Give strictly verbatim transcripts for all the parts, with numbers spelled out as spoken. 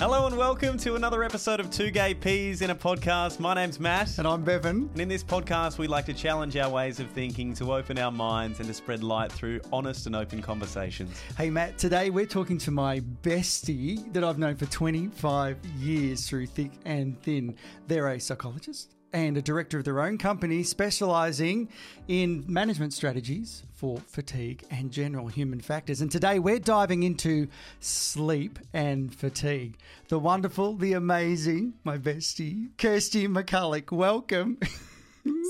Hello and welcome to another episode of Two Gay Peas in a podcast. My name's Matt. And I'm Bevan. And in this podcast, we like to challenge our ways of thinking, to open our minds and to spread light through honest and open conversations. Hey, Matt, today we're talking to my bestie that I've known for twenty-five years through thick and thin. They're a psychologist and a director of their own company specialising in management strategies for fatigue and general human factors. And today we're diving into sleep and fatigue. The wonderful, the amazing, my bestie, Kirsty McCulloch. Welcome.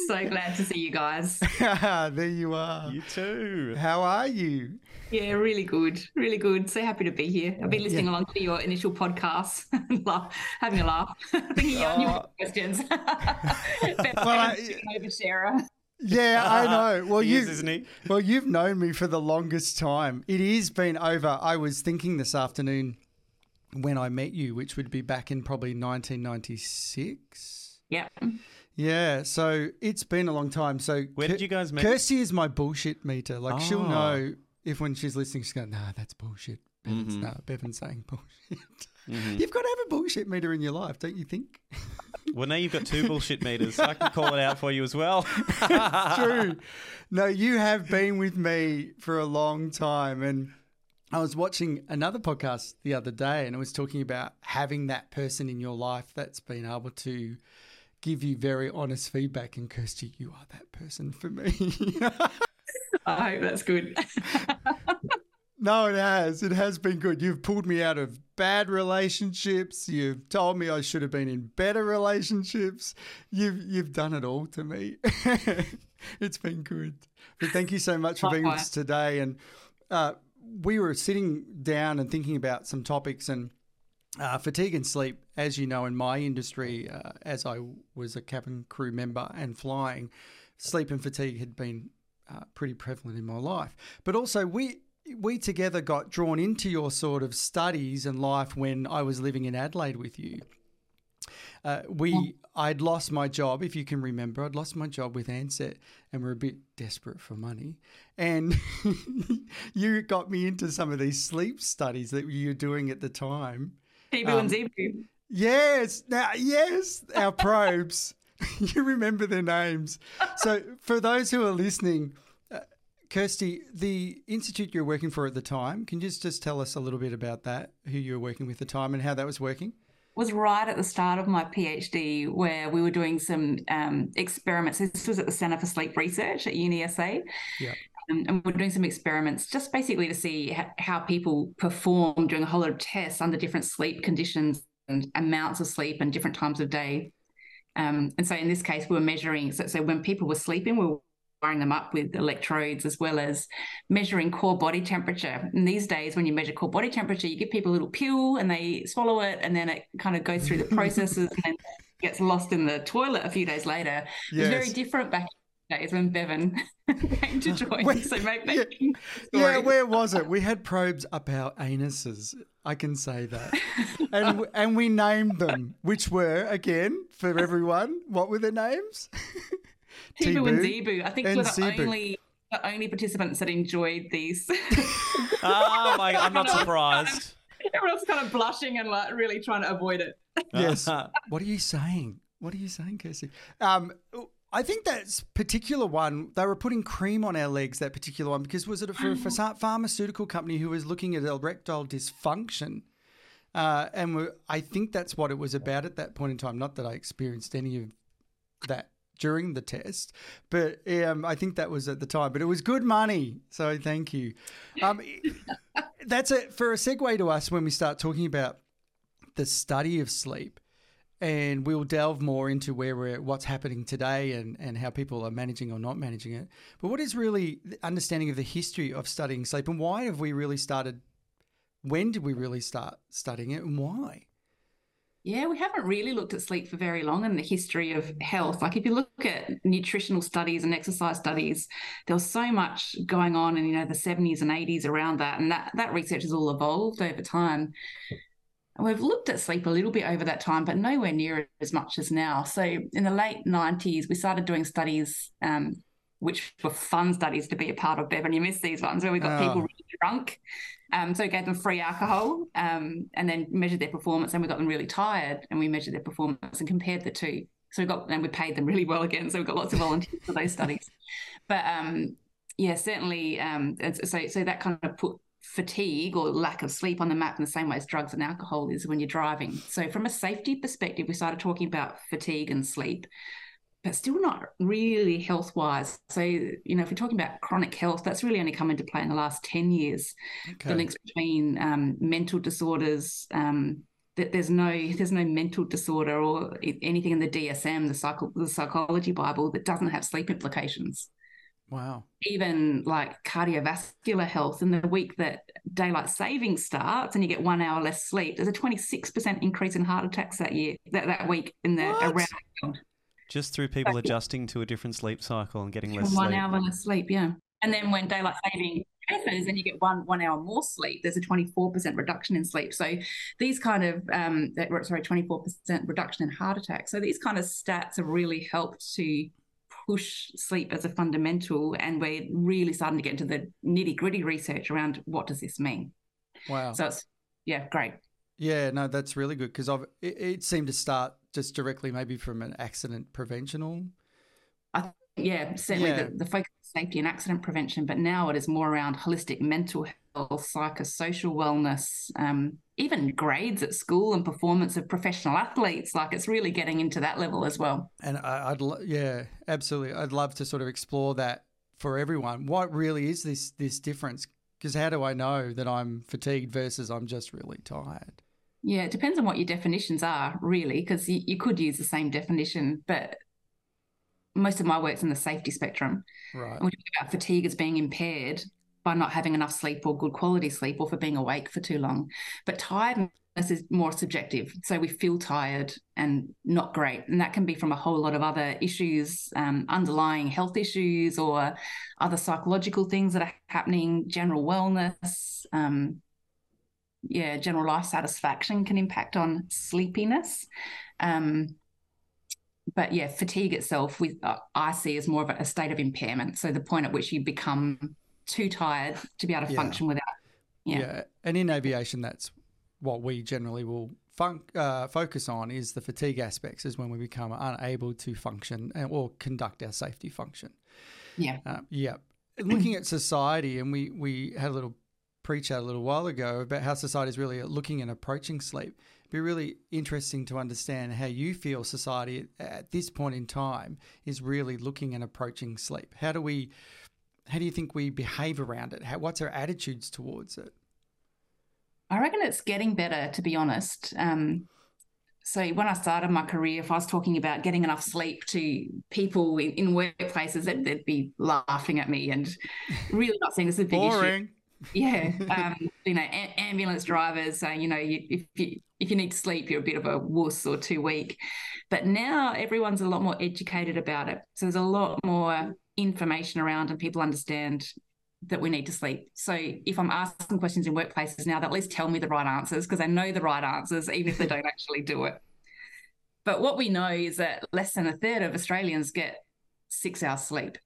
So glad to see you guys. There you are. You too. How are you? Yeah, really good. Really good. So happy to be here. I've been listening yeah. along to your initial podcasts and laugh, having a laugh, thinking oh. on your questions. Well, I, oversharer. Yeah, I know. Well, he you, is, isn't he? Well, you've known me for the longest time. It has been over. I was thinking this afternoon when I met you, which would be back in probably nineteen ninety-six. Yeah. Yeah, so it's been a long time. So where did you guys meet? Kirsty is my bullshit meter. Like oh. she'll know if when she's listening, she's going, "Nah, that's bullshit." Bevan's, mm-hmm. nah, Bevan's saying bullshit. Mm-hmm. You've got to have a bullshit meter in your life, don't you think? Well, now you've got two bullshit meters. So I can call it out for you as well. It's true. No, you have been with me for a long time, and I was watching another podcast the other day, and it was talking about having that person in your life that's been able to give you very honest feedback, and Kirsty, you are that person for me. I hope that's good. No, it has. It has been good. You've pulled me out of bad relationships. You've told me I should have been in better relationships. You've you've done it all to me. It's been good. But thank you so much for being with us today. And uh, we were sitting down and thinking about some topics, and Uh, fatigue and sleep, as you know, in my industry, uh, as I was a cabin crew member and flying, sleep and fatigue had been uh, pretty prevalent in my life. But also we we together got drawn into your sort of studies and life when I was living in Adelaide with you. Uh, we, I'd lost my job, if you can remember, I'd lost my job with Ansett, and we're a bit desperate for money. And you got me into some of these sleep studies that you were doing at the time. Tebu um, and Zebu. Yes. Now, yes, our probes. You remember their names. So for those who are listening, uh, Kirsty, the institute you were working for at the time, can you just, just tell us a little bit about that, who you were working with at the time and how that was working? Was right at the start of my PhD where we were doing some um, experiments. This was at the Centre for Sleep Research at UniSA. Yeah. And we're doing some experiments just basically to see how people perform during a whole lot of tests under different sleep conditions and amounts of sleep and different times of day. Um, and so in this case, we were measuring. So, so when people were sleeping, we were wiring them up with electrodes as well as measuring core body temperature. And these days, when you measure core body temperature, you give people a little pill and they swallow it, and then it kind of goes through the processes and then gets lost in the toilet a few days later. Yes. It was very different back days when Bevan came to join. Where, so maybe yeah, yeah, where was it? We had probes up our anuses. I can say that, and and we named them, which were again for everyone. What were their names? Tebu and Zebu. I think were the Zebu. only the only participants that enjoyed these. Oh my! I'm not surprised. Everyone was kind of blushing and like really trying to avoid it. Yes. What are you saying? What are you saying, Kirsty? Um. I think that particular one, they were putting cream on our legs, that particular one, because was it a, for a pharmaceutical company who was looking at erectile dysfunction? Uh, and we, I think that's what it was about at that point in time. Not that I experienced any of that during the test, but um, I think that was at the time. But it was good money, so thank you. Um, that's it for a segue to us when we start talking about the study of sleep. And we'll delve more into where we're, what's happening today and, and how people are managing or not managing it. But what is really the understanding of the history of studying sleep, and why have we really started? When did we really start studying it, and why? Yeah, we haven't really looked at sleep for very long in the history of health. Like if you look at nutritional studies and exercise studies, there was so much going on in, you know, the seventies and eighties around that, and that, that research has all evolved over time. We've looked at sleep a little bit over that time, but nowhere near as much as now. So in the late nineties, we started doing studies, um, which were fun studies to be a part of, Bevan. You miss these ones where we got oh. people drunk. Um, so we gave them free alcohol um, and then measured their performance, and we got them really tired and we measured their performance and compared the two. So we got, and we paid them really well again. So we've got lots of volunteers for those studies. But um, yeah, certainly. Um, so, so that kind of put fatigue or lack of sleep on the map in the same way as drugs and alcohol is when you're driving. So from a safety perspective, we started talking about fatigue and sleep, but still not really health-wise. So, you know, if we're talking about chronic health, that's really only come into play in the last ten years. Okay. The links between um, mental disorders, um, that there's no there's no mental disorder or anything in the D S M, the, psycho- the psychology Bible, that doesn't have sleep implications. Wow. Even like cardiovascular health, in the week that daylight savings starts and you get one hour less sleep, there's a twenty-six percent increase in heart attacks that year, that, that week in the what? around the world. Just through people like, adjusting to a different sleep cycle and getting less one sleep. One hour less sleep, yeah. And then when daylight saving happens and you get one one hour more sleep, there's a twenty-four percent reduction in sleep. So these kind of, um, that, sorry, twenty-four percent reduction in heart attacks. So these kind of stats have really helped to push sleep as a fundamental, and we're really starting to get into the nitty-gritty research around what does this mean. Wow. So it's, yeah, great. Yeah, no, that's really good, because I've it, it seemed to start just directly maybe from an accident preventional. I think, yeah, certainly yeah. The, the focus on safety and accident prevention, but now it is more around holistic mental health, psychosocial wellness, um, even grades at school and performance of professional athletes. Like, it's really getting into that level as well. And I, I'd, lo- yeah, absolutely. I'd love to sort of explore that for everyone. What really is this this difference? Because how do I know that I'm fatigued versus I'm just really tired? Yeah, it depends on what your definitions are, really, because you, you could use the same definition, but most of my work's in the safety spectrum. Right. And we talk about fatigue as being impaired by not having enough sleep or good quality sleep, or for being awake for too long. But tiredness is more subjective. So we feel tired and not great. And that can be from a whole lot of other issues, um, underlying health issues or other psychological things that are happening, general wellness, um yeah, general life satisfaction can impact on sleepiness. Um, but, yeah, fatigue itself with, uh, I see as more of a state of impairment, so the point at which you become too tired to be able to yeah. function without yeah. yeah. And in aviation, that's what we generally will fun- uh, focus on, is the fatigue aspects, is when we become unable to function or conduct our safety function. Yeah. Uh, yeah. Looking at society, and we, we had a little preach out a little while ago about how society is really looking and approaching sleep. It'd be really interesting to understand how you feel society at this point in time is really looking and approaching sleep. How do we, how do you think we behave around it? How, what's our attitudes towards it? I reckon it's getting better, to be honest. Um, so when I started my career, if I was talking about getting enough sleep to people in, in workplaces, they'd, they'd be laughing at me and really not seeing this as a big Boring. issue. Yeah, um, you know, a- ambulance drivers, uh, you know, you, if you if you need to sleep, you're a bit of a wuss or too weak. But now everyone's a lot more educated about it. So there's a lot more information around, and people understand that we need to sleep. So if I'm asking questions in workplaces now, they'll at least tell me the right answers, because I know the right answers, even if they don't actually do it. But what we know is that less than a third of Australians get six hours sleep.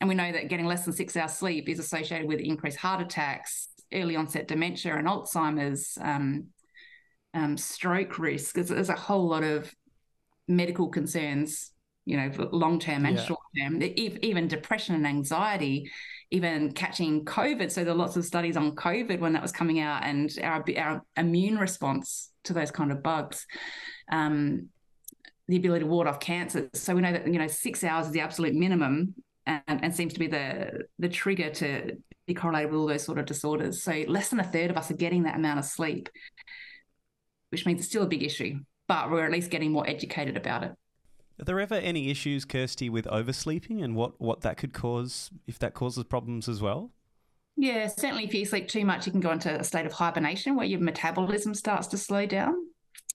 And we know that getting less than six hours sleep is associated with increased heart attacks, early onset dementia and Alzheimer's, um, um, stroke risk. There's, there's a whole lot of medical concerns, you know, long-term and yeah. short-term, even depression and anxiety, even catching COVID. So there are lots of studies on COVID when that was coming out, and our, our immune response to those kind of bugs. Um, the ability to ward off cancers. So we know that, you know, six hours is the absolute minimum, And, and seems to be the the trigger to be correlated with all those sort of disorders. So less than a third of us are getting that amount of sleep, which means it's still a big issue, but we're at least getting more educated about it. Are there ever any issues, Kirsty, with oversleeping and what, what that could cause, if that causes problems as well? Yeah, certainly if you sleep too much, you can go into a state of hibernation where your metabolism starts to slow down.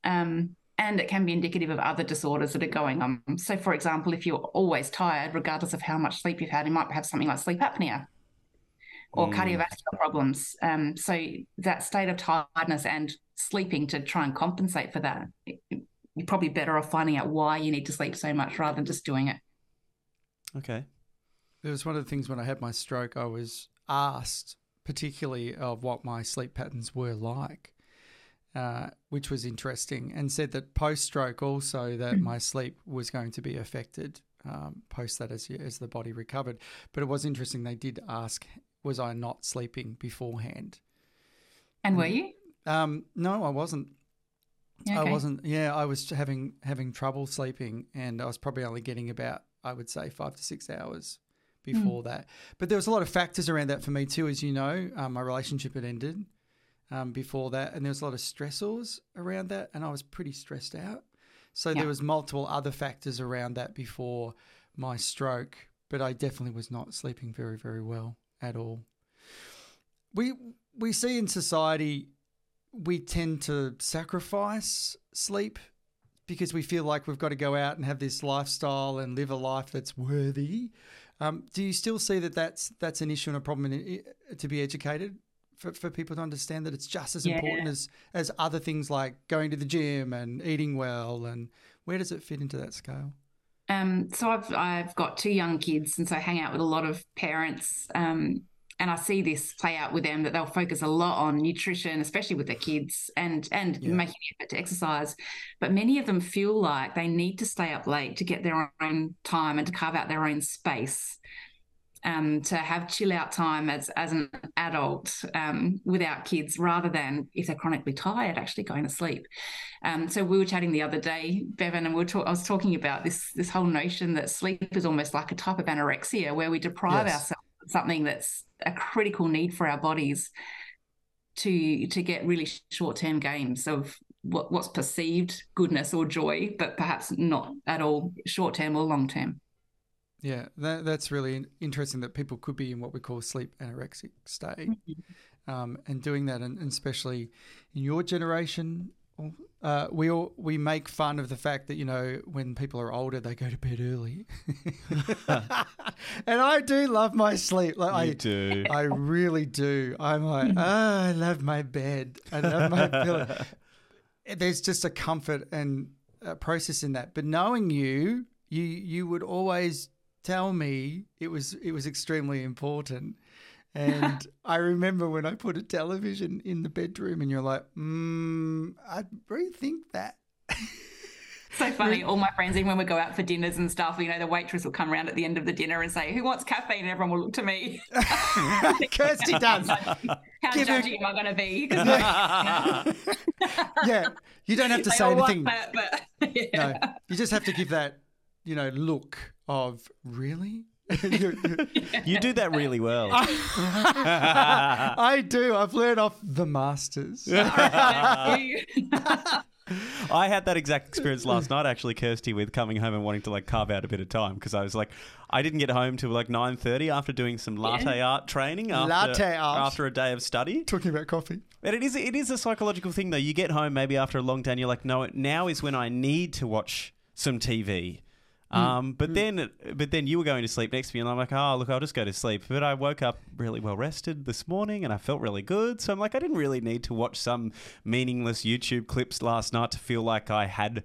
Um And it can be indicative of other disorders that are going on. So, for example, if you're always tired, regardless of how much sleep you've had, you might have something like sleep apnea or mm. cardiovascular problems. Um, so that state of tiredness and sleeping to try and compensate for that, you're probably better off finding out why you need to sleep so much rather than just doing it. Okay. It was one of the things when I had my stroke, I was asked particularly of what my sleep patterns were like, uh, which was interesting, and said that post-stroke also that my sleep was going to be affected um, post that as, as the body recovered. But it was interesting. They did ask, was I not sleeping beforehand? And were you? Um, no, I wasn't. Okay. I wasn't. Yeah, I was having having trouble sleeping, and I was probably only getting about, I would say, five to six hours before mm. that. But there was a lot of factors around that for me too, as you know. Um, my relationship had ended um, before that, and there was a lot of stressors around that, and I was pretty stressed out. So yeah. there was multiple other factors around that before my stroke, but I definitely was not sleeping very, very well at all. We we see in society we tend to sacrifice sleep because we feel like we've got to go out and have this lifestyle and live a life that's worthy. Um, do you still see that that's, that's an issue and a problem in, to be educated for, for people to understand that it's just as yeah. important as, as other things like going to the gym and eating well? And where does it fit into that scale? Um, so I've, I've got two young kids, and so I hang out with a lot of parents, um, and I see this play out with them, that they'll focus a lot on nutrition, especially with their kids, and, and yeah. making an effort to exercise. But many of them feel like they need to stay up late to get their own time and to carve out their own space, um, to have chill-out time as, as an adult um, without kids, rather than, if they're chronically tired, actually going to sleep. Um, so we were chatting the other day, Bevan, and we were talk- I was talking about this, this whole notion that sleep is almost like a type of anorexia, where we deprive yes. ourselves of something that's a critical need for our bodies to to get really short-term gains of what, what's perceived goodness or joy, but perhaps not at all short-term or long-term. Yeah, that, that's really interesting that people could be in what we call sleep anorexic state um, and doing that, and, and especially in your generation, uh, we all, we make fun of the fact that, you know, when people are older, they go to bed early. And I do love my sleep. Like I, do. I really do. I'm like, oh, I love my bed. I love my pillow. There's just a comfort and a process in that. But knowing you, you you would always tell me it was it was extremely important. And I remember when I put a television in the bedroom, and you're like, mm, I'd rethink that. So funny. All my friends, even when we go out for dinners and stuff, you know, the waitress will come around at the end of the dinner and say, who wants caffeine? And everyone will look to me. Kirsty does. How Give judgy a... am I going to be? Yeah. You don't have to they say anything. That, but... yeah. No, you just have to give that, you know, look of really? You do that really well. I do. I've learned off the masters. I had that exact experience last night, actually, Kirsty, with coming home and wanting to like carve out a bit of time, because I was like, I didn't get home till like nine thirty after doing some latte yeah. art training after latte art. after a day of study. Talking about coffee, and it is it is a psychological thing though. You get home maybe after a long day, and you're like, no, now is when I need to watch some T V. Um, but mm. then but then you were going to sleep next to me, and I'm like, oh, look, I'll just go to sleep. But I woke up really well rested this morning, and I felt really good. So I'm like, I didn't really need to watch some meaningless YouTube clips last night to feel like I had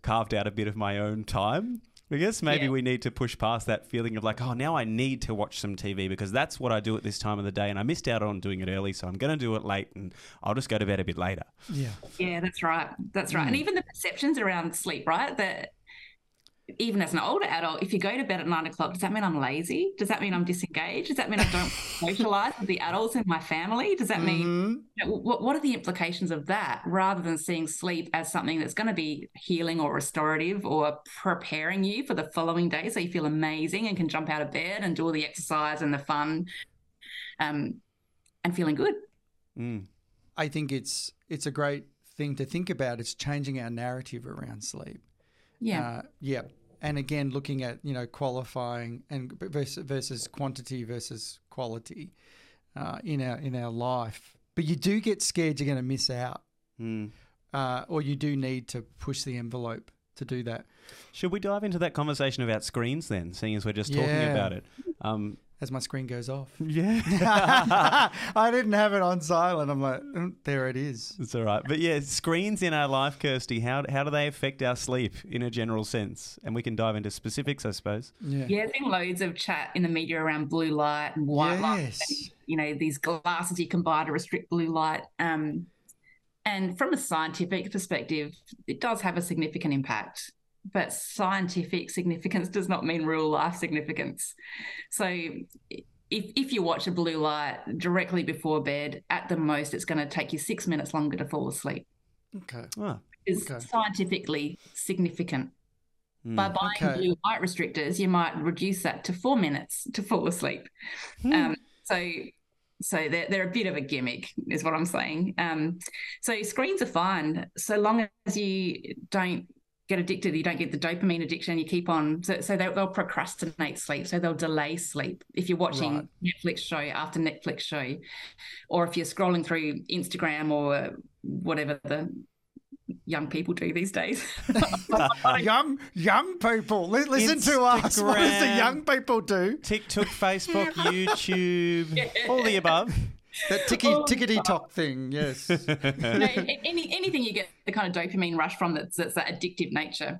carved out a bit of my own time. I guess maybe yeah. we need to push past that feeling of like, oh, now I need to watch some T V because that's what I do at this time of the day, and I missed out on doing it early, so I'm going to do it late, and I'll just go to bed a bit later. Yeah, yeah, that's right. That's right. Mm. And even the perceptions around sleep, right, that... even as an older adult, if you go to bed at nine o'clock, does that mean I'm lazy? Does that mean I'm disengaged? Does that mean I don't socialise with the adults in my family? Does that mean, mm-hmm. you know, what, what are the implications of that, rather than seeing sleep as something that's going to be healing or restorative or preparing you for the following day so you feel amazing and can jump out of bed and do all the exercise and the fun um, and feeling good? Mm. I think it's it's a great thing to think about. It's changing our narrative around sleep. Yeah. Uh, yeah. And again, looking at, you know, qualifying and versus, versus quantity versus quality uh, in our in our life. But you do get scared you're going to miss out, mm. uh, or you do need to push the envelope to do that. Should we dive into that conversation about screens then, seeing as we're just yeah. talking about it? Um, as my screen goes off. Yeah. I didn't have it on silent. I'm like, mm, there it is. It's all right. But yeah, screens in our life, Kirsty, how how do they affect our sleep in a general sense? And we can dive into specifics, I suppose. Yeah, yeah, there's been loads of chat in the media around blue light and white yes. light. And, you know, these glasses you can buy to restrict blue light. Um, and from a scientific perspective, it does have a significant impact. But scientific significance does not mean real life significance. So if if you watch a blue light directly before bed, at the most, it's going to take you six minutes longer to fall asleep. Okay. Oh, it's okay. Scientifically significant. Mm, By buying okay. blue light restrictors, you might reduce that to four minutes to fall asleep. Mm. Um, so so they're, they're a bit of a gimmick is what I'm saying. Um, so screens are fine so long as you don't get addicted, you don't get the dopamine addiction, you keep on, so, so they'll, they'll procrastinate sleep, so they'll delay sleep. If you're watching right. Netflix show after Netflix show, or if you're scrolling through Instagram or whatever the young people do these days. young young people, listen Instagram, to us. What does the young people do? TikTok, Facebook, YouTube, yeah. all the above. That ticky, tickety-tock thing, yes. no, any, anything you get the kind of dopamine rush from that's, that's that addictive nature.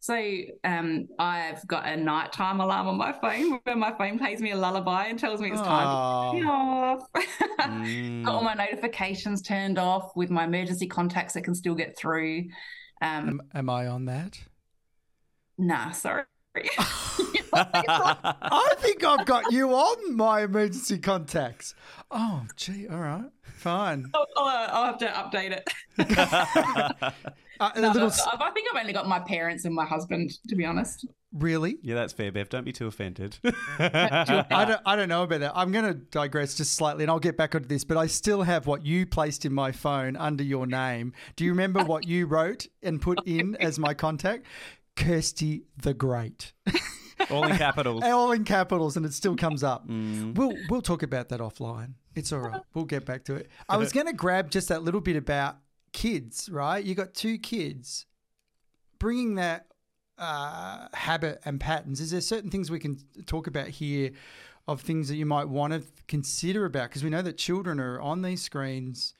So um, I've got a nighttime alarm on my phone where my phone plays me a lullaby and tells me it's time to turn off. mm. Got all my notifications turned off with my emergency contacts that can still get through. Um, am, am I on that? Nah, sorry. I think I've got you on my emergency contacts. Oh, gee, all right, fine. I'll, I'll have to update it. uh, no, little... I think I've only got my parents and my husband, to be honest. Really? Yeah, that's fair, Bev. Don't be too offended. I, don't, I don't know about that. I'm going to digress just slightly, and I'll get back onto this, but I still have what you placed in my phone under your name. Do you remember what you wrote and put in as my contact? Kirsty the Great. All in capitals. All in capitals, and it still comes up. Mm. We'll we'll talk about that offline. It's all right. We'll get back to it. I was going to grab just that little bit about kids, right? You got two kids. Bringing that uh, habit and patterns, is there certain things we can talk about here of things that you might want to consider about? Because we know that children are on these screens.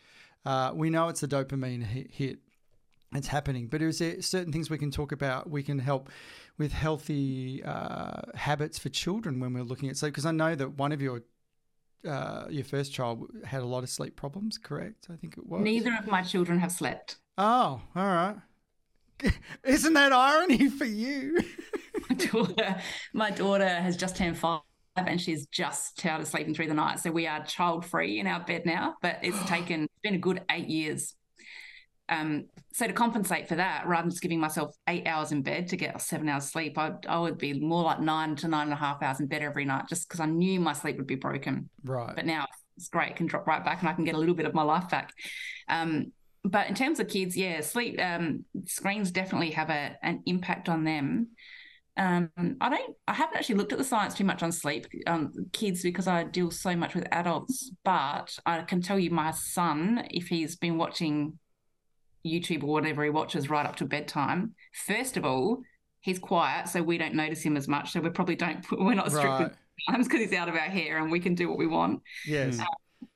Uh, we know it's a dopamine hit. It's happening. But is there certain things we can talk about, we can help with healthy uh, habits for children when we're looking at sleep? Because I know that one of your uh, your first child had a lot of sleep problems, correct? I think it was. Neither of my children have slept. Oh, all right. Isn't that irony for you? my, daughter, my daughter has just turned five and she's just tired of sleeping through the night. So we are child-free in our bed now, but it's taken, it's been a good eight years. Um, so to compensate for that, rather than just giving myself eight hours in bed to get seven hours sleep, I, I would be more like nine to nine and a half hours in bed every night just because I knew my sleep would be broken. Right. But now it's great. It can drop right back and I can get a little bit of my life back. Um, but in terms of kids, yeah, sleep, um, screens definitely have a, an impact on them. Um, I don't, I haven't actually looked at the science too much on sleep, on um, kids, because I deal so much with adults, but I can tell you my son, if he's been watching YouTube or whatever he watches right up to bedtime, first of all, he's quiet, so we don't notice him as much, so we probably don't put, we're not strict right. with times because he's out of our hair and we can do what we want. Yes. Um,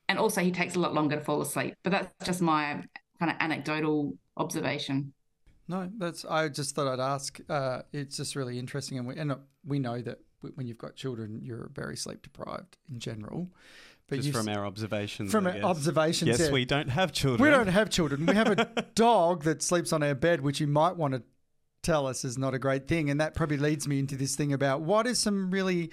and also he takes a lot longer to fall asleep, but that's just my kind of anecdotal observation. No, that's, I just thought I'd ask. Uh, it's just really interesting, and we, and we know that when you've got children, you're very sleep deprived in general. But just from our observations. From our yes. observations, yes. Yeah. We don't have children. We don't have children. We have a dog that sleeps on our bed, which you might want to tell us is not a great thing. And that probably leads me into this thing about what is some really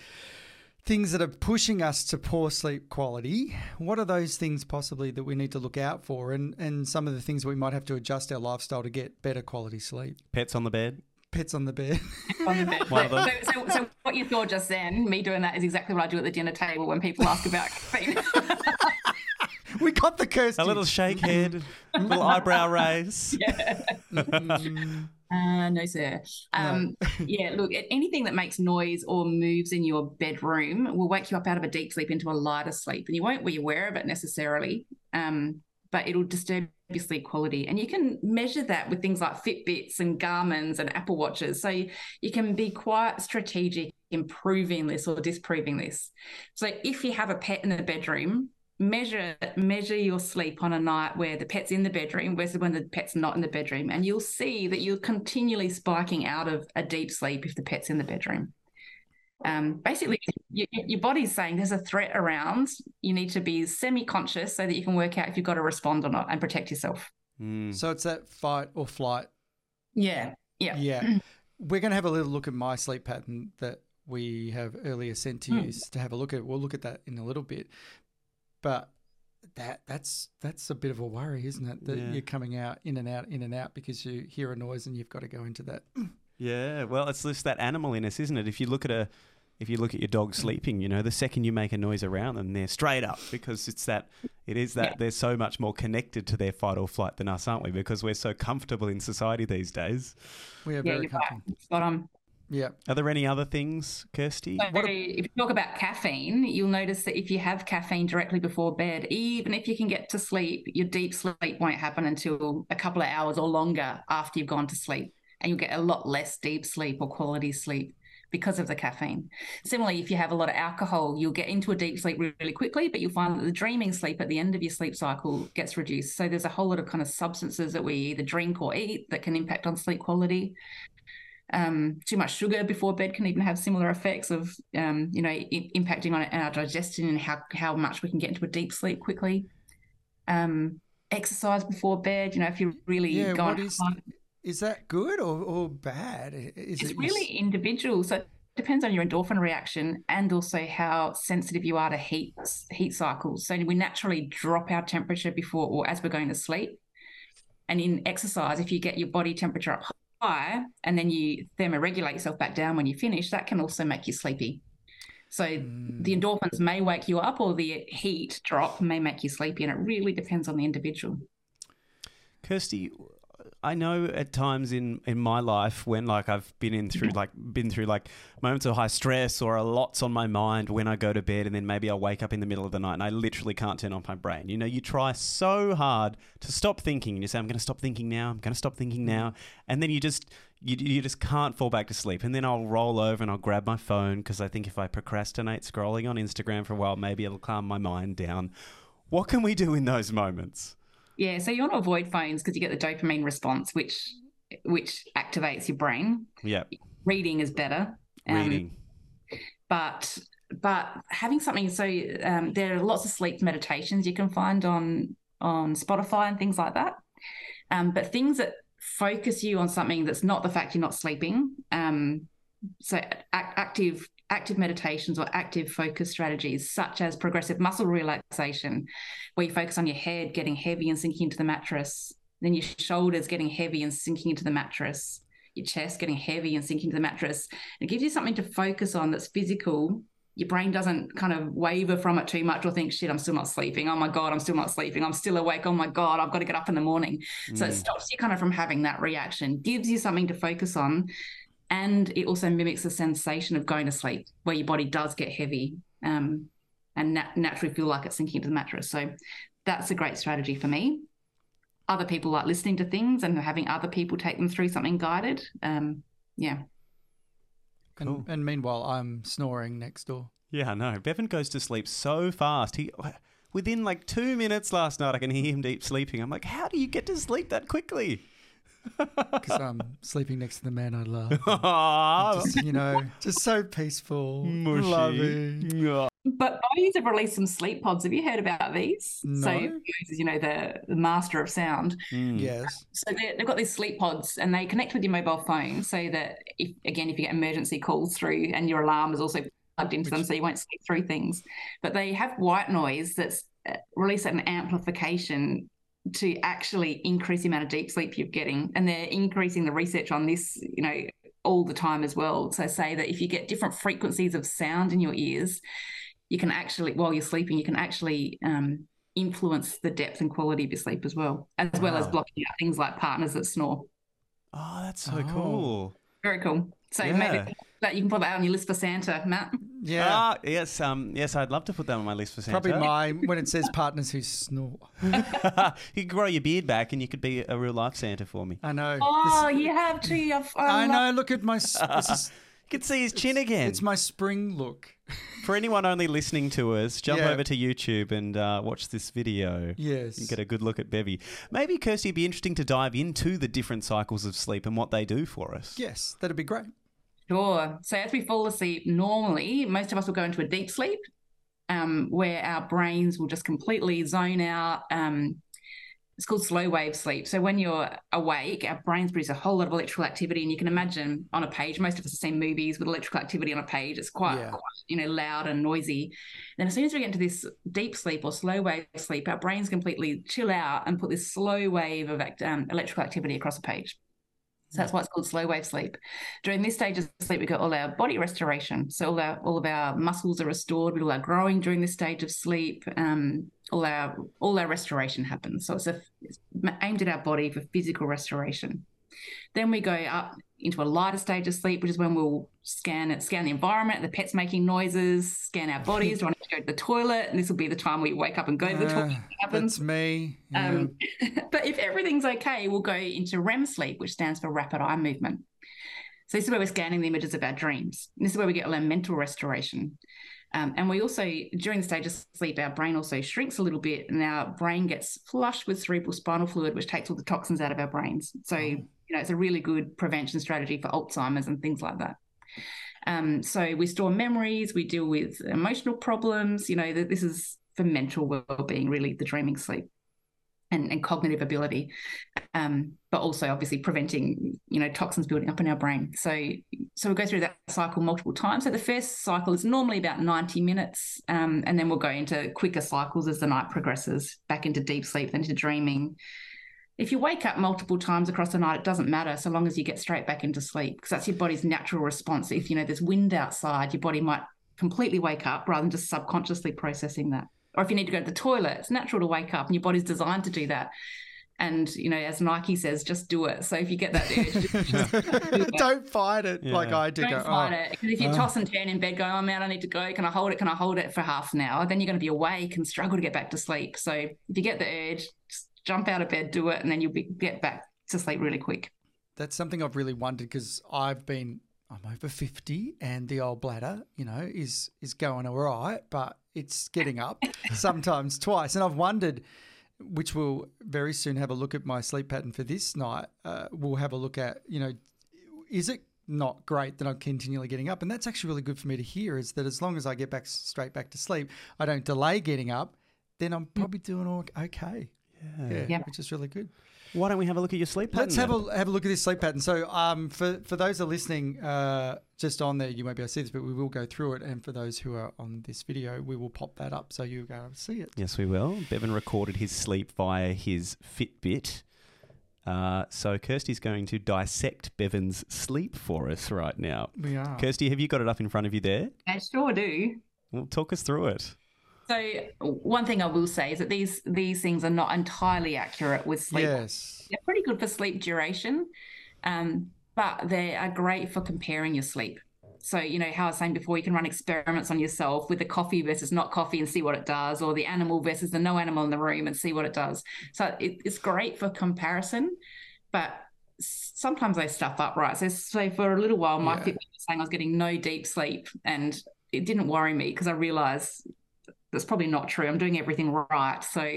things that are pushing us to poor sleep quality. What are those things possibly that we need to look out for, and, and some of the things we might have to adjust our lifestyle to get better quality sleep? Pets on the bed. Pets on the bed. On the bed. One of them. So, so, so what you saw just then, me doing that, is exactly what I do at the dinner table when people ask about caffeine. We got the Kirsty. A little shake head, a little eyebrow raise. Yeah. uh, no, sir. Um, no. Yeah, look, anything that makes noise or moves in your bedroom will wake you up out of a deep sleep into a lighter sleep, and you won't be aware of it necessarily, um, but it'll disturb your sleep quality. And you can measure that with things like Fitbits and Garmins and Apple Watches. So you, you can be quite strategic in proving this or disproving this. So if you have a pet in the bedroom, measure measure your sleep on a night where the pet's in the bedroom versus when the pet's not in the bedroom, and you'll see that you're continually spiking out of a deep sleep if the pet's in the bedroom. Um, basically, your, your body's saying there's a threat around. You need to be semi-conscious so that you can work out if you've got to respond or not and protect yourself. Mm. So it's that fight or flight. Yeah, yeah. Yeah. We're going to have a little look at my sleep pattern that we have earlier sent to you mm. to have a look at. We'll look at that in a little bit. But that that's that's a bit of a worry, isn't it? That yeah. you're coming out, in and out, in and out, because you hear a noise and you've got to go into that. Yeah, well, it's just that animal in us, isn't it? If you look at a, if you look at your dog sleeping, you know, the second you make a noise around them, they're straight up, because it's that, it is that yeah. they're so much more connected to their fight or flight than us, aren't we? Because we're so comfortable in society these days. We are yeah, very comfortable. Right. Spot on. Yeah. Are there any other things, Kirsty? So, a- if you talk about caffeine, you'll notice that if you have caffeine directly before bed, even if you can get to sleep, your deep sleep won't happen until a couple of hours or longer after you've gone to sleep. And you'll get a lot less deep sleep or quality sleep because of the caffeine. Similarly, if you have a lot of alcohol, you'll get into a deep sleep really quickly, but you'll find that the dreaming sleep at the end of your sleep cycle gets reduced. So there's a whole lot of kind of substances that we either drink or eat that can impact on sleep quality. Um, too much sugar before bed can even have similar effects of, um, you know, I- impacting on our digestion and how, how much we can get into a deep sleep quickly. Um, exercise before bed, you know, if you're really yeah, going is- out. Is that good or, or bad? Is it's it really just... individual. So it depends on your endorphin reaction and also how sensitive you are to heat heat cycles. So we naturally drop our temperature before or as we're going to sleep. And in exercise, if you get your body temperature up high and then you thermoregulate yourself back down when you finish, that can also make you sleepy. So mm. the endorphins may wake you up or the heat drop may make you sleepy, and it really depends on the individual. Kirsty, I know at times in, in my life when like I've been in through like been through like moments of high stress or a lot's on my mind when I go to bed, and then maybe I'll wake up in the middle of the night and I literally can't turn off my brain. You know, you try so hard to stop thinking, and you say, I'm going to stop thinking now, I'm going to stop thinking now. And then you just you, you just can't fall back to sleep. And then I'll roll over and I'll grab my phone, because I think if I procrastinate scrolling on Instagram for a while, maybe it'll calm my mind down. What can we do in those moments? Yeah, so you want to avoid phones because you get the dopamine response, which which activates your brain. Yeah. Reading is better. Um, Reading. But but having something, so um, there are lots of sleep meditations you can find on, on Spotify and things like that. Um, but things that focus you on something that's not the fact you're not sleeping. Um, so a- active active meditations or active focus strategies such as progressive muscle relaxation, where you focus on your head getting heavy and sinking into the mattress, then your shoulders getting heavy and sinking into the mattress, your chest getting heavy and sinking into the mattress. It gives you something to focus on that's physical. Your brain doesn't kind of waver from it too much or think, shit, I'm still not sleeping. Oh, my God, I'm still not sleeping. I'm still awake. Oh, my God, I've got to get up in the morning. Mm. So it stops you kind of from having that reaction, gives you something to focus on. And it also mimics the sensation of going to sleep, where your body does get heavy um, and nat- naturally feel like it's sinking into the mattress. So that's a great strategy for me. Other people like listening to things and having other people take them through something guided. Um, yeah. Cool. And, and meanwhile, I'm snoring next door. Yeah, I know. Bevan goes to sleep so fast. He within like two minutes last night, I can hear him deep sleeping. I'm like, how do you get to sleep that quickly? Because I'm sleeping next to the man I love. Just, you know, just so peaceful, mushy. Loving. But Bose have released some sleep pods. Have you heard about these? No. So Bose is, you know, the, the master of sound. Mm. Yes. So they've got these sleep pods, and they connect with your mobile phone, so that if again, if you get emergency calls through, and your alarm is also plugged into Which... them, so you won't sleep through things. But they have white noise that's released at an amplification to actually increase the amount of deep sleep you're getting. And they're increasing the research on this, you know, all the time as well. So say that if you get different frequencies of sound in your ears, you can actually, while you're sleeping, you can actually um, influence the depth and quality of your sleep as well, as wow. well as blocking out things like partners that snore. Oh, that's so oh. cool. Very cool. So yeah. maybe that you can put that on your list for Santa, Matt. Yeah. Ah, yes. Um. Yes, I'd love to put that on my list for Santa. Probably mine when it says partners who snort. You could grow your beard back, and you could be a real life Santa for me. I know. Oh, this, you have to. Your I know. Look at my. This is, you can see his chin again. It's my spring look. For anyone only listening to us, jump yeah. over to YouTube and uh, watch this video. Yes. You get a good look at Bevy. Maybe, Kirsty, it'd be interesting to dive into the different cycles of sleep and what they do for us. Yes, that'd be great. Sure. So as we fall asleep, normally most of us will go into a deep sleep um, where our brains will just completely zone out. Um, it's called slow wave sleep. So when you're awake, our brains produce a whole lot of electrical activity, and you can imagine on a page, most of us have seen movies with electrical activity on a page. It's quite, yeah. quite you know, loud and noisy. And then as soon as we get into this deep sleep or slow wave sleep, our brains completely chill out and put this slow wave of act- um, electrical activity across a page. So that's why it's called slow wave sleep. During this stage of sleep, we've got all our body restoration. So all our, all of our muscles are restored. We all are growing during this stage of sleep. Um, all our all our restoration happens. So it's, a, it's aimed at our body for physical restoration. Then we go up into a lighter stage of sleep, which is when we'll scan it, scan the environment. The pet's making noises. Scan our bodies. We want to go to the toilet, and this will be the time we wake up and go to the uh, toilet. Happens. That's me. Yeah. Um, but if everything's okay, we'll go into REM sleep, which stands for rapid eye movement. So this is where we're scanning the images of our dreams. And this is where we get all our mental restoration. Um, and we also, during the stage of sleep, our brain also shrinks a little bit, and our brain gets flushed with cerebral spinal fluid, which takes all the toxins out of our brains. So oh. You know, it's a really good prevention strategy for Alzheimer's and things like that. Um, so we store memories, we deal with emotional problems. You know, that this is for mental well-being, really, the dreaming sleep and, and cognitive ability, um, but also obviously preventing, you know, toxins building up in our brain. So so we go through that cycle multiple times. So the first cycle is normally about ninety minutes, um, and then we'll go into quicker cycles as the night progresses, back into deep sleep, then into dreaming. If you wake up multiple times across the night, it doesn't matter so long as you get straight back into sleep, because that's your body's natural response. If, you know, there's wind outside, your body might completely wake up rather than just subconsciously processing that. Or if you need to go to the toilet, it's natural to wake up, and your body's designed to do that. And, you know, as Nike says, just do it. So if you get that urge, just, just do it. Don't fight it yeah. like I do. Don't go, fight oh. it. Because if you oh. toss and turn in bed going, oh, man, I need to go. Can I hold it? Can I hold it for half an hour? Then you're going to be awake and struggle to get back to sleep. So if you get the urge, just jump out of bed, do it, and then you'll be, get back to sleep really quick. That's something I've really wondered, because I've been, I'm over fifty, and the old bladder, you know, is is going all right, but it's getting up sometimes twice. And I've wondered, which we'll very soon have a look at my sleep pattern for this night. Uh, we'll have a look at, you know, is it not great that I'm continually getting up? And that's actually really good for me to hear, is that as long as I get back straight back to sleep, I don't delay getting up, then I'm probably doing all okay. Yeah. Yeah, yeah, which is really good. Why don't we have a look at your sleep pattern? Let's have a, have a look at this sleep pattern. So um, for, for those that are listening uh, just on there, you won't be able to see this, but we will go through it. And for those who are on this video, we will pop that up so you'll be able to see it. Yes, we will. Bevan recorded his sleep via his Fitbit. Uh, so Kirsty's going to dissect Bevan's sleep for us right now. We are. Kirsty, have you got it up in front of you there? I sure do. Well, talk us through it. So one thing I will say is that these these things are not entirely accurate with sleep. Yes. They're pretty good for sleep duration, um, but they are great for comparing your sleep. So, you know, how I was saying before, you can run experiments on yourself with the coffee versus not coffee and see what it does, or the animal versus the no animal in the room and see what it does. So it, it's great for comparison, but sometimes they stuff up, right? So, so for a little while, my yeah. Fitbit was saying I was getting no deep sleep, and it didn't worry me because I realised that's probably not true. I'm doing everything right. So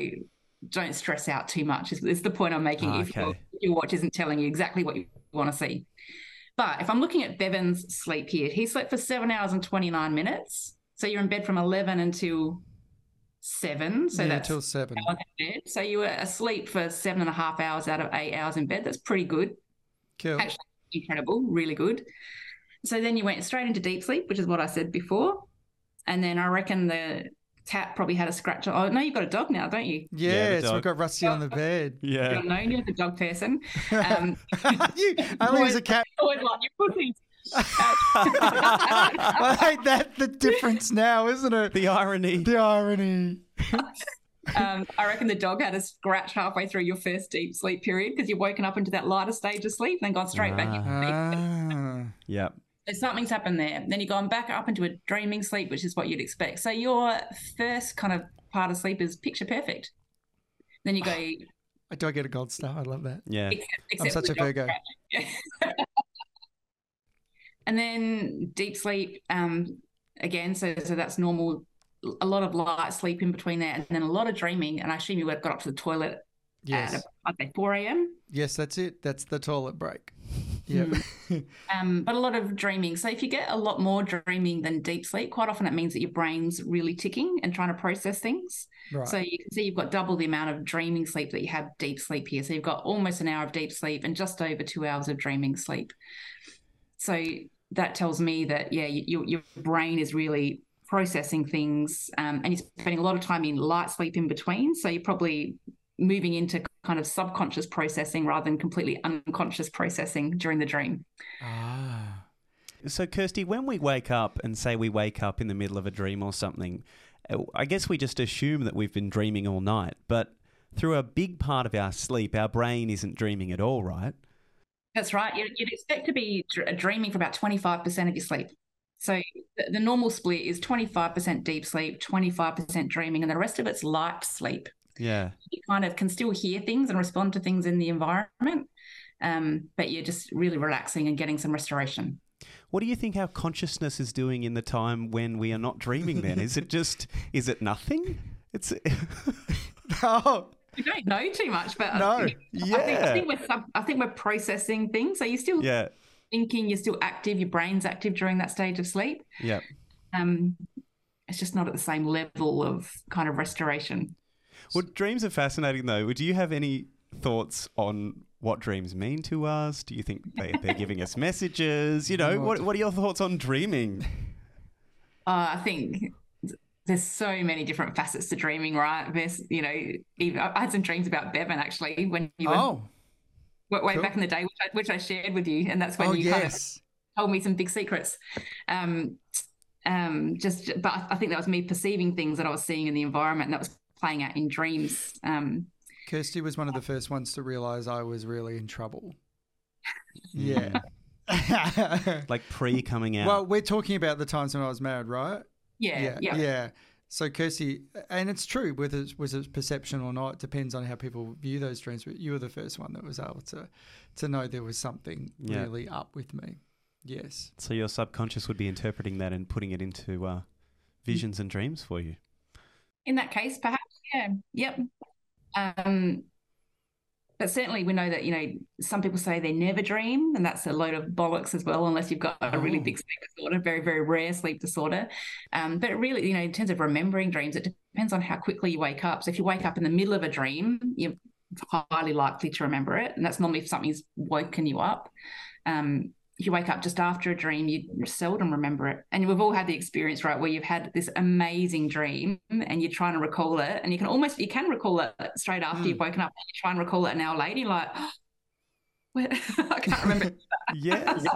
don't stress out too much is, is the point I'm making. Oh, if okay. your, your watch isn't telling you exactly what you want to see. But if I'm looking at Bevan's sleep here, he slept for seven hours and twenty-nine minutes. So you're in bed from eleven until seven. So yeah, that's until seven. Bed. So you were asleep for seven and a half hours out of eight hours in bed. That's pretty good. Cool. Actually incredible, really good. So then you went straight into deep sleep, which is what I said before. And then I reckon the cat probably had a scratch. Oh, no, you've got a dog now, don't you? Yes, yeah, we've got Rusty on the bed. Yeah. You've known you're the dog person. Um, you, only as a cat. I always like your pussies. I hate that, the difference now, isn't it? The irony. The irony. um, I reckon the dog had a scratch halfway through your first deep sleep period because you've woken up into that lighter stage of sleep and then gone straight ah, back into sleep. Yeah. So something's happened there. Then you're going back up into a dreaming sleep, which is what you'd expect. So your first kind of part of sleep is picture perfect. Then you go... I do get a gold star. I love that. Yeah. Except, except I'm such a Virgo. And then deep sleep um, again. So, so that's normal. A lot of light sleep in between there, and then a lot of dreaming. And I assume you got up to the toilet yes. at I'd say four a.m. Yes, that's it. That's the toilet break. Yeah. Mm. um, but a lot of dreaming. So if you get a lot more dreaming than deep sleep, quite often it means that your brain's really ticking and trying to process things. Right. So you can see you've got double the amount of dreaming sleep that you have deep sleep here. So you've got almost an hour of deep sleep and just over two hours of dreaming sleep. So that tells me that, yeah, you, your brain is really processing things um, and you're spending a lot of time in light sleep in between. So you're probably moving into kind of subconscious processing rather than completely unconscious processing during the dream. Ah. So, Kirsty, when we wake up and say we wake up in the middle of a dream or something, I guess we just assume that we've been dreaming all night, but through a big part of our sleep, our brain isn't dreaming at all, right? That's right. You'd expect to be dreaming for about twenty-five percent of your sleep. So the normal split is twenty-five percent deep sleep, twenty-five percent dreaming, and the rest of it's light sleep. Yeah. You kind of can still hear things and respond to things in the environment, um, but you're just really relaxing and getting some restoration. What do you think our consciousness is doing in the time when we are not dreaming then? Is it just, is it nothing? It's no. We don't know too much, but no. I, think, yeah. I, think, I, think we're sub, I think we're processing things. So you're still yeah. thinking, you're still active, your brain's active during that stage of sleep. Yeah. Um, it's just not at the same level of kind of restoration. Well, dreams are fascinating, though. Do you have any thoughts on what dreams mean to us? Do you think they, they're giving us messages? You know, what what are your thoughts on dreaming? Uh, I think there's so many different facets to dreaming, right? There's, you know, even, I had some dreams about Bevan, actually, when you were oh, way cool. back in the day, which I, which I shared with you, and that's when oh, you yes. kind of told me some big secrets. Um, um, just, but I think that was me perceiving things that I was seeing in the environment, and that was playing out in dreams. Um, Kirsty was one of the first ones to realise I was really in trouble. Yeah. Like pre-coming out. Well, we're talking about the times when I was married, right? Yeah, yeah. Yeah. yeah. So Kirsty, and it's true, whether it was perception or not, it depends on how people view those dreams, but you were the first one that was able to, to know there was something yeah. really up with me. Yes. So your subconscious would be interpreting that and putting it into uh, visions and dreams for you. In that case, perhaps. Yeah. Yep. Um, but certainly we know that, you know, some people say they never dream, and that's a load of bollocks as well, unless you've got a really big sleep disorder, very, very rare sleep disorder. Um, but really, you know, in terms of remembering dreams, it depends on how quickly you wake up. So if you wake up in the middle of a dream, you're highly likely to remember it, and that's normally if something's woken you up. Um, if you wake up just after a dream, you seldom remember it. And we've all had the experience, right, where you've had this amazing dream and you're trying to recall it, and you can almost, you can recall it straight after mm. you've woken up, and you try and recall it an hour later, you're like, oh, I can't remember. Yes.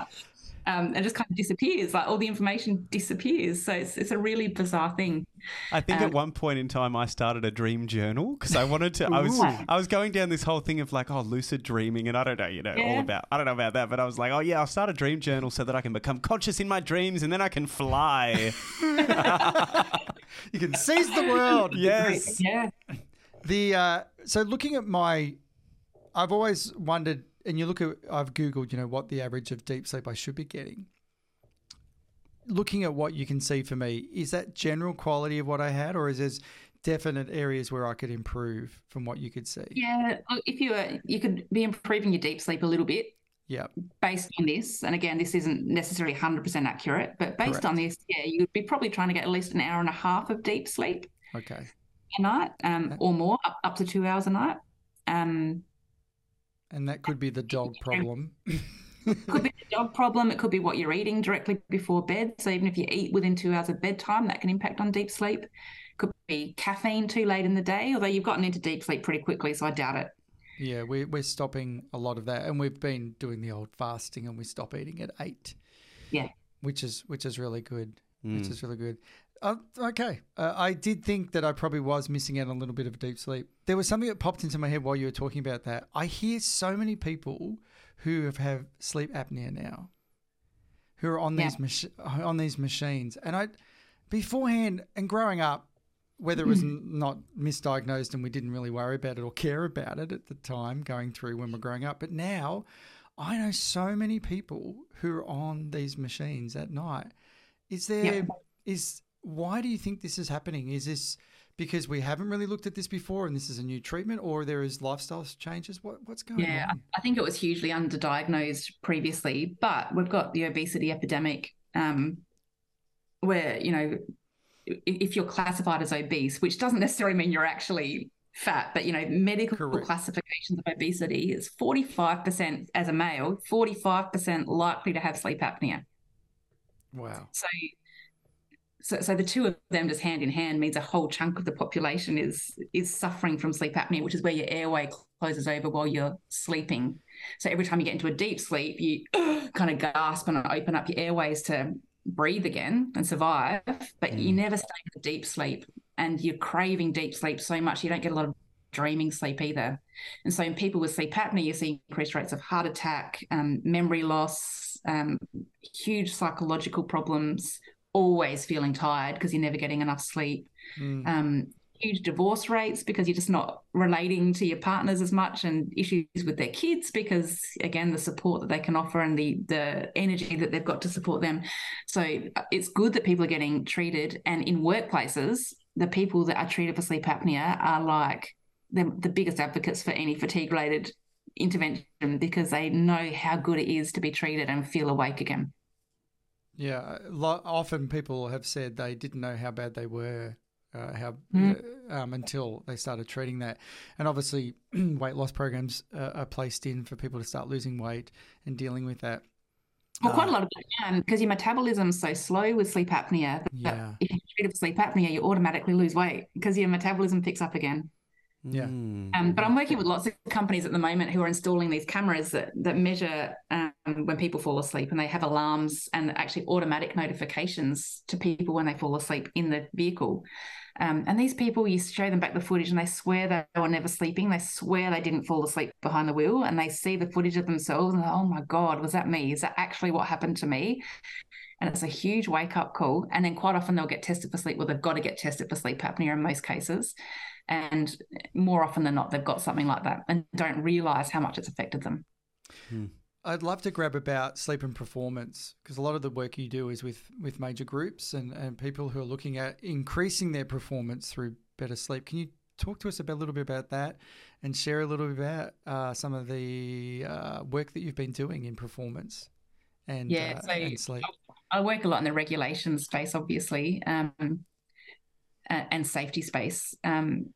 um, it just kind of disappears, like all the information disappears. So it's, it's a really bizarre thing. I think um, at one point in time I started a dream journal because I wanted to, I was I was going down this whole thing of like, oh, lucid dreaming, and I don't know, you know, yeah. all about, I don't know about that, but I was like, oh yeah, I'll start a dream journal so that I can become conscious in my dreams and then I can fly. You can seize the world. Yes. Yeah. The, uh, so looking at my, I've always wondered, and you look at, I've Googled, you know, what the average of deep sleep I should be getting. Looking at what you can see for me, is that general quality of what I had, or is there definite areas where I could improve from what you could see? Yeah, if you were, you could be improving your deep sleep a little bit. Yeah. Based on this, and again, this isn't necessarily one hundred percent accurate, but based Correct. on this, yeah, you'd be probably trying to get at least an hour and a half of deep sleep. Okay. A night, um, okay. or more, up, up to two hours a night. Um. And that could be the dog problem. It could be the dog problem. It could be what you're eating directly before bed. So even if you eat within two hours of bedtime, that can impact on deep sleep. Could be caffeine too late in the day, although you've gotten into deep sleep pretty quickly, so I doubt it. Yeah, we're, we're stopping a lot of that. And we've been doing the old fasting, and we stop eating at eight. Yeah. Which is which is really good, mm. which is really good. Uh, okay. Uh, I did think that I probably was missing out on a little bit of deep sleep. There was something that popped into my head while you were talking about that. I hear so many people who have, have sleep apnea now who are on yeah. these mach- on these machines. And I, beforehand and growing up, whether it was not misdiagnosed and we didn't really worry about it or care about it at the time going through when we're growing up, but now I know so many people who are on these machines at night. Is there yep. is why do you think this is happening? Is this because we haven't really looked at this before and this is a new treatment, or there is lifestyle changes? What, what's going yeah, on? Yeah, I think it was hugely underdiagnosed previously, but we've got the obesity epidemic um, where, you know, if you're classified as obese, which doesn't necessarily mean you're actually fat, but, you know, medical Correct. Classifications of obesity is forty-five percent as a male, forty-five percent likely to have sleep apnea. Wow. So, so so the two of them just hand in hand means a whole chunk of the population is is suffering from sleep apnea, which is where your airway closes over while you're sleeping. So every time you get into a deep sleep, you kind of gasp and open up your airways to breathe again and survive, but mm. you never stay in a deep sleep, and you're craving deep sleep so much you don't get a lot of dreaming sleep either. And so in people with sleep apnea, you see increased rates of heart attack, um, memory loss, um, huge psychological problems, always feeling tired because you're never getting enough sleep, mm. um, huge divorce rates because you're just not relating to your partners as much, and issues with their kids because, again, the support that they can offer and the the energy that they've got to support them. So it's good that people are getting treated, and in workplaces, the people that are treated for sleep apnea are like the, the biggest advocates for any fatigue-related intervention because they know how good it is to be treated and feel awake again. Yeah, often people have said they didn't know how bad they were Uh, how mm. uh, um, until they started treating that. And obviously weight loss programs uh, are placed in for people to start losing weight and dealing with that. Well, uh, quite a lot of it, yeah, because your metabolism's so slow with sleep apnea that yeah. if you treat for sleep apnea, you automatically lose weight because your metabolism picks up again. Yeah. Um, but I'm working with lots of companies at the moment who are installing these cameras that, that measure um, when people fall asleep, and they have alarms and actually automatic notifications to people when they fall asleep in the vehicle. Um, and these people, you show them back the footage and they swear they were never sleeping. They swear they didn't fall asleep behind the wheel, and they see the footage of themselves and they're, oh my God, was that me? Is that actually what happened to me? And it's a huge wake-up call. And then quite often they'll get tested for sleep. Well, they've got to get tested for sleep apnea in most cases. And more often than not, they've got something like that and don't realise how much it's affected them. Hmm. I'd love to grab about sleep and performance, because a lot of the work you do is with, with major groups and, and people who are looking at increasing their performance through better sleep. Can you talk to us about, a little bit about that, and share a little bit about uh, some of the uh, work that you've been doing in performance and, yeah, uh, so and sleep? I work a lot in the regulation space, obviously, um, and safety space. Um,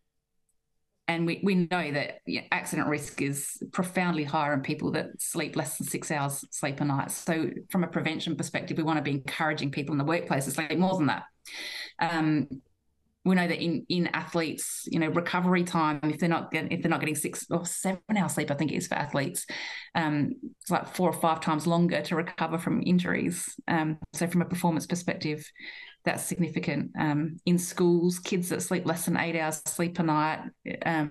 and we, we know that accident risk is profoundly higher in people that sleep less than six hours sleep a night. So from a prevention perspective, we want to be encouraging people in the workplace to sleep more than that. Um, we know that in, in athletes, you know, recovery time, if they're not getting, if they're not getting six or seven hours sleep, I think it is for athletes, um, it's like four or five times longer to recover from injuries. Um, so from a performance perspective, that's significant. Um, in schools, kids that sleep less than eight hours sleep a night, um,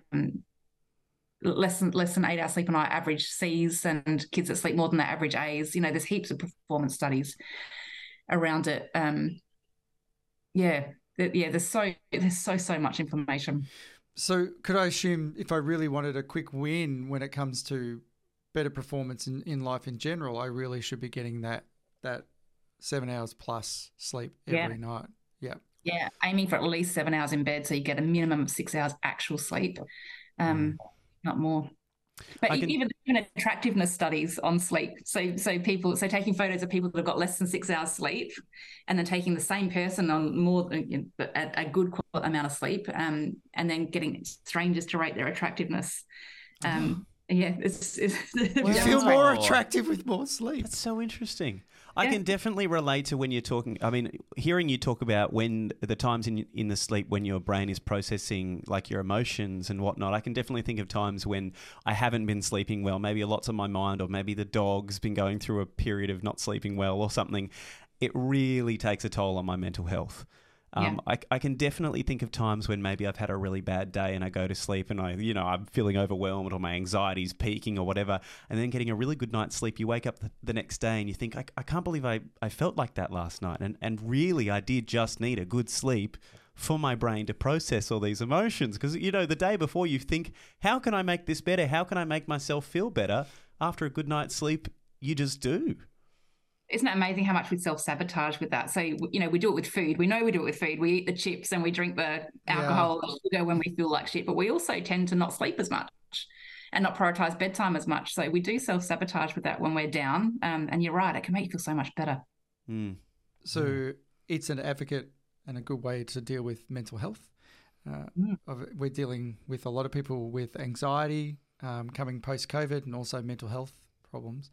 less than less than eight hours sleep a night, average C's, and kids that sleep more than that, average A's. You know, there's heaps of performance studies around it. Um, yeah, th- yeah. There's so there's so so much information. So, could I assume if I really wanted a quick win when it comes to better performance in, in life in general, I really should be getting that that. Seven hours plus sleep every yeah. night. Yeah. Yeah. Aiming for at least seven hours in bed, so you get a minimum of six hours actual sleep, um, mm. not more. But can... even even attractiveness studies on sleep. So so people so taking photos of people that have got less than six hours sleep, and then taking the same person on more than a, a good amount of sleep, um, and then getting strangers to rate their attractiveness. Um, yeah, it's, it's well, you feel more attractive with more sleep. That's so interesting. I yeah. can definitely relate to when you're talking. I mean, hearing you talk about when the times in in the sleep when your brain is processing like your emotions and whatnot, I can definitely think of times when I haven't been sleeping well, maybe a lot's on my mind, or maybe the dog's been going through a period of not sleeping well or something. It really takes a toll on my mental health. Um, yeah. I, I can definitely think of times when maybe I've had a really bad day and I go to sleep and I, you know, I'm feeling overwhelmed or my anxiety's peaking or whatever, and then getting a really good night's sleep. You wake up the, the next day and you think, I, I can't believe I, I felt like that last night. And, and really, I did just need a good sleep for my brain to process all these emotions. Because, you know, the day before you think, how can I make this better? How can I make myself feel better? After a good night's sleep, you just do. Isn't that amazing how much we self-sabotage with that? So, you know, we do it with food. We know we do it with food. We eat the chips and we drink the alcohol yeah. or sugar when we feel like shit, but we also tend to not sleep as much and not prioritise bedtime as much. So we do self-sabotage with that when we're down. Um, and you're right, it can make you feel so much better. Mm. So mm. it's an advocate and a good way to deal with mental health. Uh, mm. We're dealing with a lot of people with anxiety um, coming post-COVID and also mental health problems.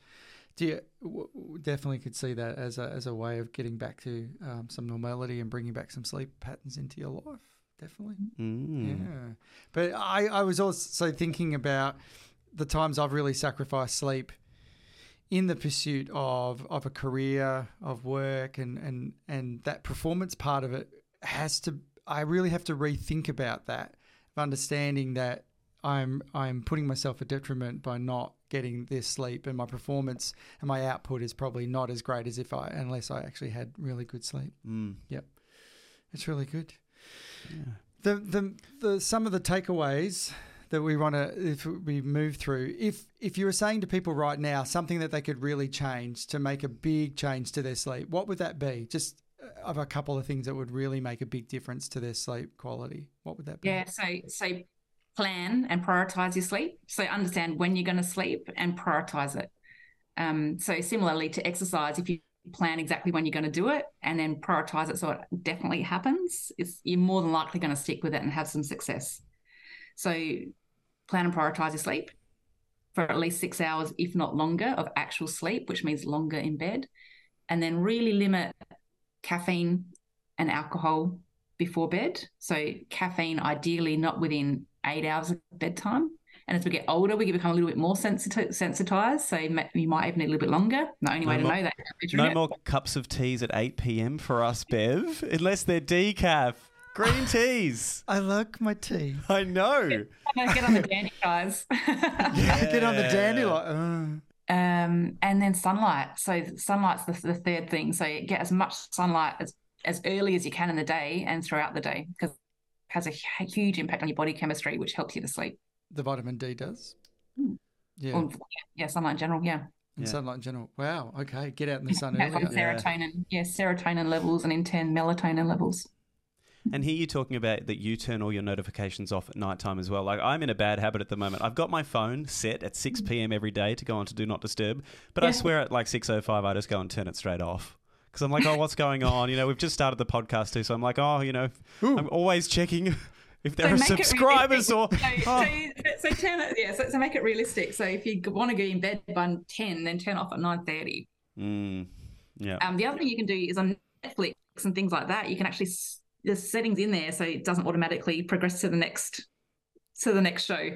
Do you w- definitely could see that as a as a way of getting back to um, some normality and bringing back some sleep patterns into your life? Definitely, mm. yeah. But I, I was also thinking about the times I've really sacrificed sleep in the pursuit of of a career, of work, and and and that performance part of it has to. I really have to rethink about that, understanding that I'm I'm putting myself at detriment by not getting this sleep, and my performance and my output is probably not as great as if I unless I actually had really good sleep. Mm. Yep, it's really good. Yeah. The, the the some of the takeaways that we want to if we move through. If if you were saying to people right now something that they could really change to make a big change to their sleep, what would that be? Just of a couple of things that would really make a big difference to their sleep quality. What would that be? Yeah. So so. Plan and prioritise your sleep. So understand when you're going to sleep and prioritise it. Um, so similarly to exercise, if you plan exactly when you're going to do it and then prioritise it so it definitely happens, it's, you're more than likely going to stick with it and have some success. So plan and prioritise your sleep for at least six hours, if not longer, of actual sleep, which means longer in bed. And then really limit caffeine and alcohol before bed. So caffeine ideally not within eight hours of bedtime. And as we get older, we become a little bit more sensitive, sensitized. So you might even need a little bit longer. The only no way more, to know that. No it. More cups of teas at eight p.m. for us, Bev, unless they're decaf. Green teas. I like my tea. I know. Get on the dandy, guys. yeah. Get on the dandy. Like, uh. Um, and then sunlight. So sunlight's the, the third thing. So get as much sunlight as, as early as you can in the day and throughout the day, because has a huge impact on your body chemistry, which helps you to sleep. The vitamin D does? Mm. Yeah. Or, yeah, sunlight in general, yeah. And yeah. Sunlight in general. Wow, okay, get out in the sun earlier. Serotonin, yeah. yeah, serotonin levels and in turn melatonin levels. And here you're talking about that you turn all your notifications off at nighttime as well. Like I'm in a bad habit at the moment. I've got my phone set at six p.m. every day to go on to Do Not Disturb, but yeah. I swear at like six oh five I just go and turn it straight off. Because I'm like, oh, what's going on? You know, we've just started the podcast too, so I'm like, oh, you know, Ooh. I'm always checking if there so are subscribers or... So, oh. so, so, turn it, yeah, so, so make it realistic. So if you want to go in bed by ten, then turn off at nine thirty. Mm, yeah. Um, the other thing you can do is on Netflix and things like that, you can actually... There's settings in there so it doesn't automatically progress to the next... to the next show.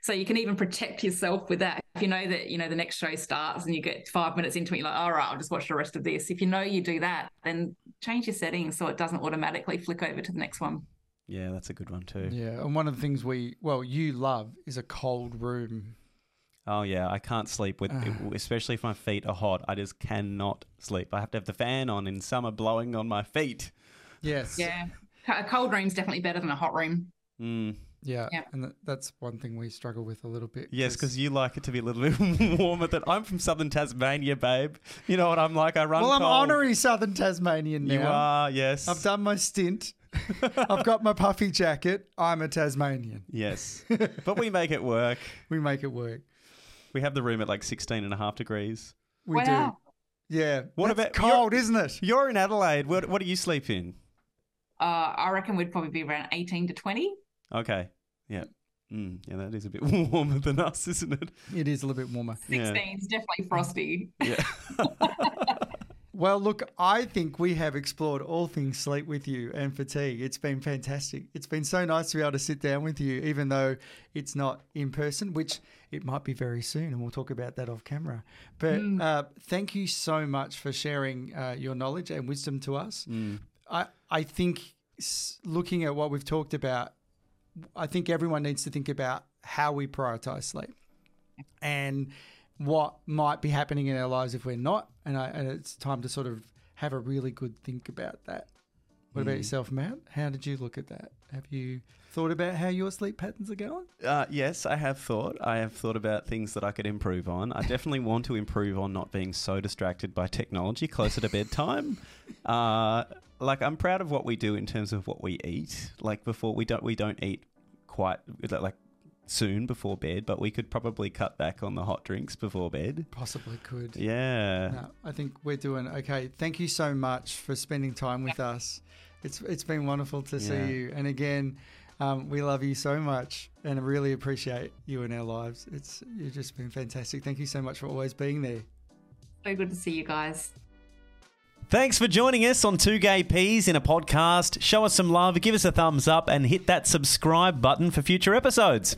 So you can even protect yourself with that. If you know that, you know, the next show starts and you get five minutes into it, you're like, all right, I'll just watch the rest of this. If you know you do that, then change your settings so it doesn't automatically flick over to the next one. Yeah, that's a good one too. Yeah, and one of the things we, well, you love is a cold room. Oh, yeah, I can't sleep, with, especially if my feet are hot. I just cannot sleep. I have to have the fan on in summer blowing on my feet. Yes. Yeah, a cold room's definitely better than a hot room. Mm. Yeah, yeah, and that's one thing we struggle with a little bit. Yes, because you like it to be a little bit warmer than I'm from Southern Tasmania, babe. You know what I'm like? I run Well, I'm cold. Honorary Southern Tasmanian now. You are, yes. I've done my stint. I've got my puffy jacket. I'm a Tasmanian. Yes, but we make it work. We make it work. We have the room at like sixteen and a half degrees. We wow. do. Yeah. What about cold, isn't it? You're in Adelaide. What, what do you sleep in? Uh, I reckon we'd probably be around eighteen to twenty. Okay. Yeah. Mm, yeah, that is a bit warmer than us, isn't it? It is a little bit warmer. sixteen yeah. is definitely frosty. Yeah. Well, look, I think we have explored all things sleep with you and fatigue. It's been fantastic. It's been so nice to be able to sit down with you, even though it's not in person, which it might be very soon, and we'll talk about that off camera. But mm. uh, thank you so much for sharing uh, your knowledge and wisdom to us. Mm. I, I think... looking at what we've talked about, I think everyone needs to think about how we prioritize sleep and what might be happening in our lives if we're not. And, I, and it's time to sort of have a really good think about that. What about yourself, Matt? How did you look at that? Have you thought about how your sleep patterns are going? Uh, yes, I have thought. I have thought about things that I could improve on. I definitely want to improve on not being so distracted by technology closer to bedtime. Uh, like, I'm proud of what we do in terms of what we eat. Like, before, we don't we don't eat quite, like, soon before bed, but we could probably cut back on the hot drinks before bed. Possibly could. Yeah. No, I think we're doing okay. Thank you so much for spending time with us. It's It's been wonderful to yeah. see you. And again, um, we love you so much and really appreciate you in our lives. It's You've just been fantastic. Thank you so much for always being there. So good to see you guys. Thanks for joining us on Two Gay Peas in a Podcast. Show us some love, give us a thumbs up and hit that subscribe button for future episodes.